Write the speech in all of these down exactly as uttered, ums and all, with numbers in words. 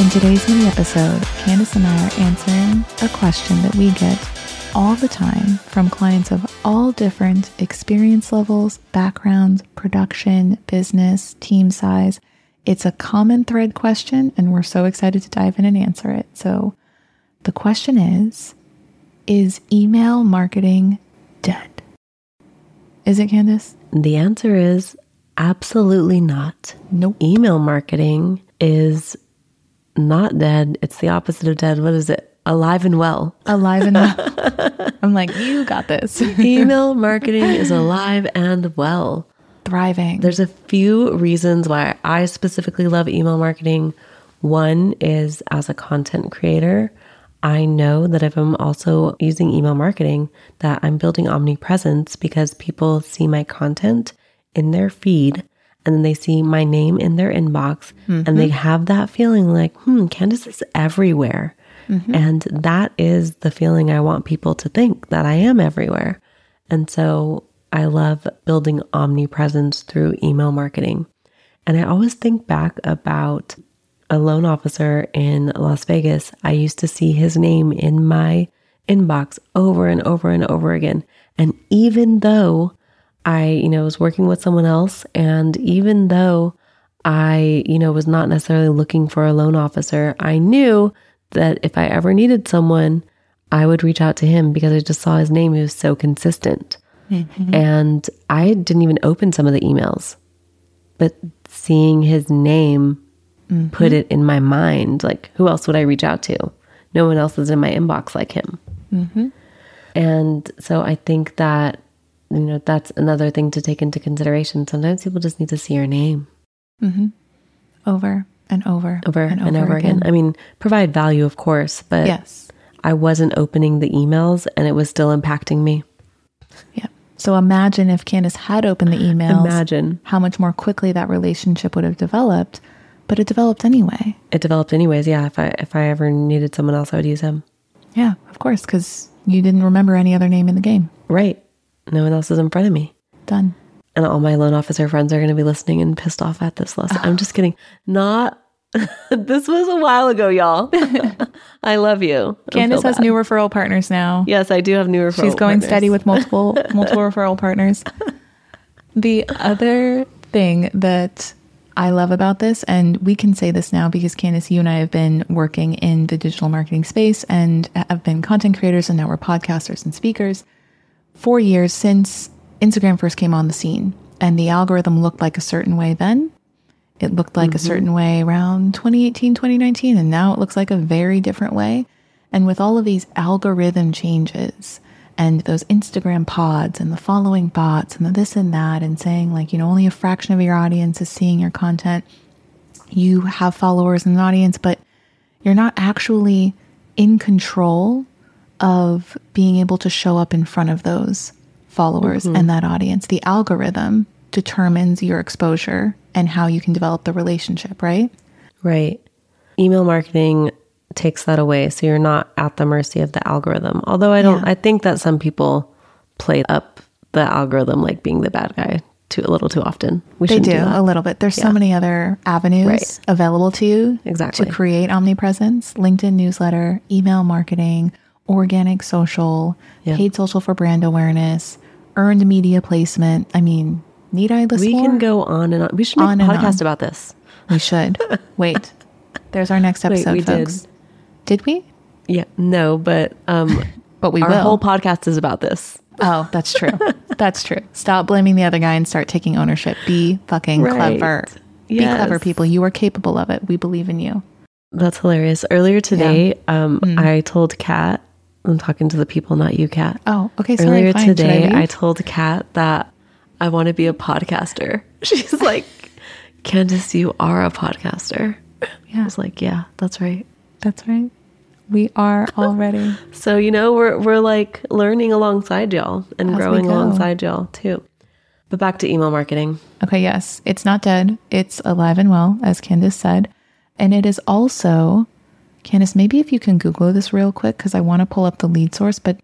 In today's mini episode, Candice and I are answering a question that we get all the time from clients of all different experience levels, backgrounds, production, business, team size. It's a common thread question, and we're so excited to dive in and answer it. So the question is, is email marketing dead? Is it, Candice? The answer is absolutely not. Nope. Email marketing is not dead. It's the opposite of dead. What is it? Alive and well. Alive and well. I'm like, you got this. Email marketing is alive and well. Thriving. There's a few reasons why I specifically love email marketing. One is as a content creator, I know that if I'm also using email marketing, that I'm building omnipresence because people see my content in their feed. And then they see my name in their inbox mm-hmm. and they have that feeling like, hmm, Candice is everywhere. Mm-hmm. And that is the feeling I want people to think, that I am everywhere. And so I love building omnipresence through email marketing. And I always think back about a loan officer in Las Vegas. I used to see his name in my inbox over and over and over again. And even though I, you know, was working with someone else. And even though I, you know, was not necessarily looking for a loan officer, I knew that if I ever needed someone, I would reach out to him because I just saw his name. He was so consistent. Mm-hmm. And I didn't even open some of the emails, but seeing his name mm-hmm. put it in my mind, like, who else would I reach out to? No one else is in my inbox like him. Mm-hmm. And so I think that, you know, that's another thing to take into consideration. Sometimes people just need to see your name. Mm-hmm. Over and over. Over and over, and over again. again. I mean, provide value, of course, but yes. I wasn't opening the emails and it was still impacting me. Yeah. So imagine if Candice had opened the emails. Imagine how much more quickly that relationship would have developed, but it developed anyway. It developed anyways. Yeah. If I, if I ever needed someone else, I would use him. Yeah, of course. 'Cause you didn't remember any other name in the game. Right. No one else is in front of me. Done. And all my loan officer friends are going to be listening and pissed off at this lesson. I'm just kidding. Not, this was a while ago, y'all. I love you. Candice has bad. new referral partners now. Yes, I do have new referral partners. She's going partners. steady with multiple, multiple referral partners. The other thing that I love about this, and we can say this now because Candice, you and I have been working in the digital marketing space and have been content creators, and now we're podcasters and speakers. Four years since Instagram first came on the scene, and the algorithm looked like a certain way then. It looked like mm-hmm. a certain way around twenty eighteen, twenty nineteen, and now it looks like a very different way. And with all of these algorithm changes and those Instagram pods and the following bots and the this and that, and saying like, you know, only a fraction of your audience is seeing your content. You have followers in an audience, but you're not actually in control of being able to show up in front of those followers mm-hmm. and that audience. The algorithm determines your exposure and how you can develop the relationship, right? Right. Email marketing takes that away. So you're not at the mercy of the algorithm. Although I don't, yeah. I think that some people play up the algorithm, like being the bad guy too, a little too often. We they do, do a little bit. There's yeah. so many other avenues right. available to you exactly. to create omnipresence, LinkedIn newsletter, email marketing, organic social, yeah. paid social for brand awareness, earned media placement. I mean, need I list we more? We can go on and on. We should make on a podcast about this. We should. Wait, there's our next episode, Wait, we folks. Did. did we? Yeah, no, but um, but we our will. whole podcast is about this. Oh, that's true. That's true. Stop blaming the other guy and start taking ownership. Be fucking right. clever. Yes. Be clever, people. You are capable of it. We believe in you. That's hilarious. Earlier today, yeah. um, mm. I told Kat, I'm talking to the people, not you, Kat. Oh, okay. Sorry, Earlier fine. today, I, I told Kat that I want to be a podcaster. She's like, Candice, you are a podcaster. Yeah. I was like, yeah, that's right. That's right. We are already. So, you know, we're we're like learning alongside y'all and as growing alongside y'all too. But back to email marketing. Okay, yes. It's not dead. It's alive and well, as Candice said. And it is also, Candice, maybe if you can Google this real quick, because I want to pull up the lead source, but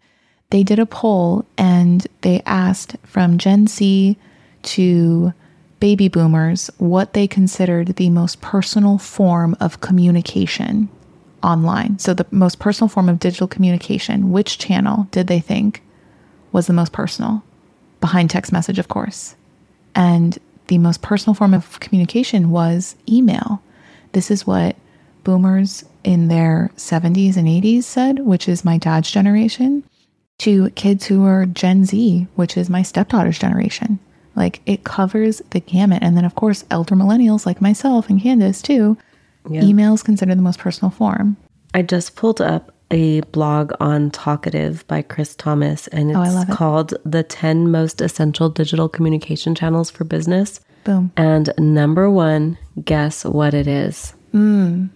they did a poll and they asked from Gen Z to baby boomers what they considered the most personal form of communication online. So the most personal form of digital communication, which channel did they think was the most personal? Behind text message, of course. And the most personal form of communication was email. This is what boomers in their seventies and eighties said, which is my dad's generation, to kids who are Gen Z, which is my stepdaughter's generation. Like, it covers the gamut. And then, of course, elder millennials like myself and Candice too. Yeah. Email is considered the most personal form. I just pulled up a blog on Talkative by Chris Thomas, and it's oh, I love it. called The ten Most Essential Digital Communication Channels for Business. Boom. And number one, guess what it is? Mm.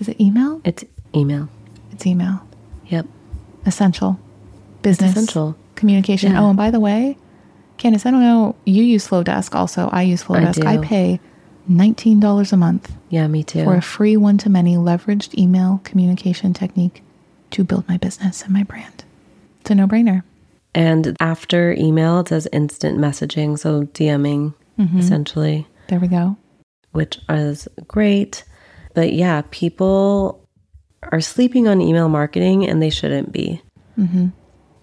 Is it email? It's email. It's email. Yep. Essential. Business. It's essential. Communication. Yeah. Oh, and by the way, Candice, I don't know, you use FloDesk also. I use FloDesk. I, I pay nineteen dollars a month. Yeah, me too. For a free one-to-many leveraged email communication technique to build my business and my brand. It's a no-brainer. And after email, it says instant messaging, so DMing, mm-hmm. essentially. There we go. Which is great. But yeah, people are sleeping on email marketing, and they shouldn't be. Mm-hmm.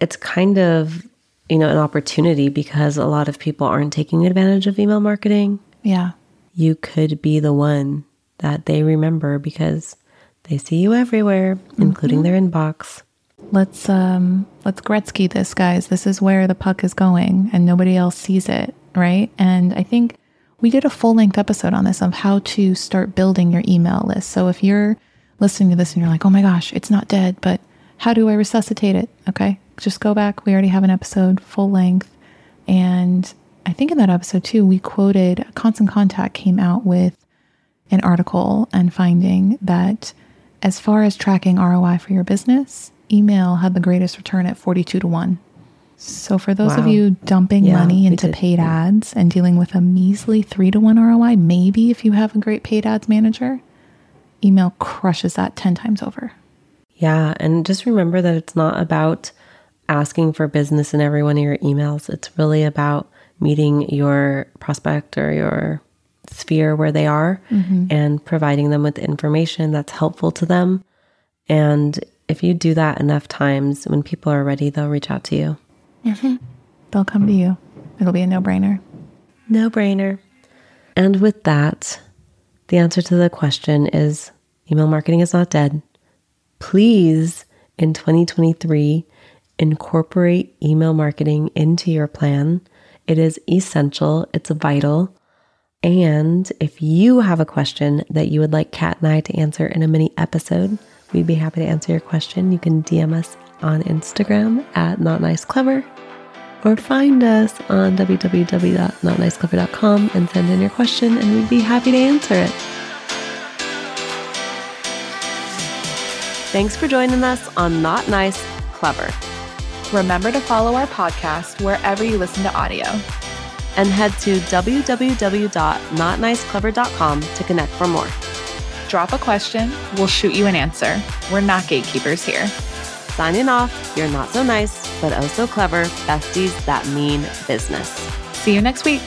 It's kind of, you know, an opportunity because a lot of people aren't taking advantage of email marketing. Yeah. You could be the one that they remember because they see you everywhere, mm-hmm. including their inbox. Let's um, let's Gretzky this, guys. This is where the puck is going and nobody else sees it, right? And I think we did a full-length episode on this of how to start building your email list. So if you're listening to this and you're like, oh my gosh, it's not dead, but how do I resuscitate it? Okay, just go back. We already have an episode, full length. And I think in that episode too, we quoted Constant Contact came out with an article and finding that as far as tracking R O I for your business, email had the greatest return at forty-two to one. So for those wow. of you dumping yeah, money into paid yeah. ads and dealing with a measly three to one R O I, maybe if you have a great paid ads manager, email crushes that ten times over. Yeah. And just remember that it's not about asking for business in every one of your emails. It's really about meeting your prospect or your sphere where they are mm-hmm. and providing them with information that's helpful to them. And if you do that enough times, when people are ready, they'll reach out to you. Mm-hmm. They'll come to you. It'll be a no-brainer. No-brainer. And with that, the answer to the question is email marketing is not dead. Please, in twenty twenty-three, incorporate email marketing into your plan. It is essential. It's vital. And if you have a question that you would like Kat and I to answer in a mini episode, we'd be happy to answer your question. You can D M us on Instagram at Not Nice Clever, or find us on w w w dot not nice clever dot com and send in your question, and we'd be happy to answer it. Thanks for joining us on Not Nice Clever. Remember to follow our podcast wherever you listen to audio. And head to w w w dot not nice clever dot com to connect for more. Drop a question. We'll shoot you an answer. We're not gatekeepers here. Signing off, you're not so nice, but oh so clever besties that mean business. See you next week.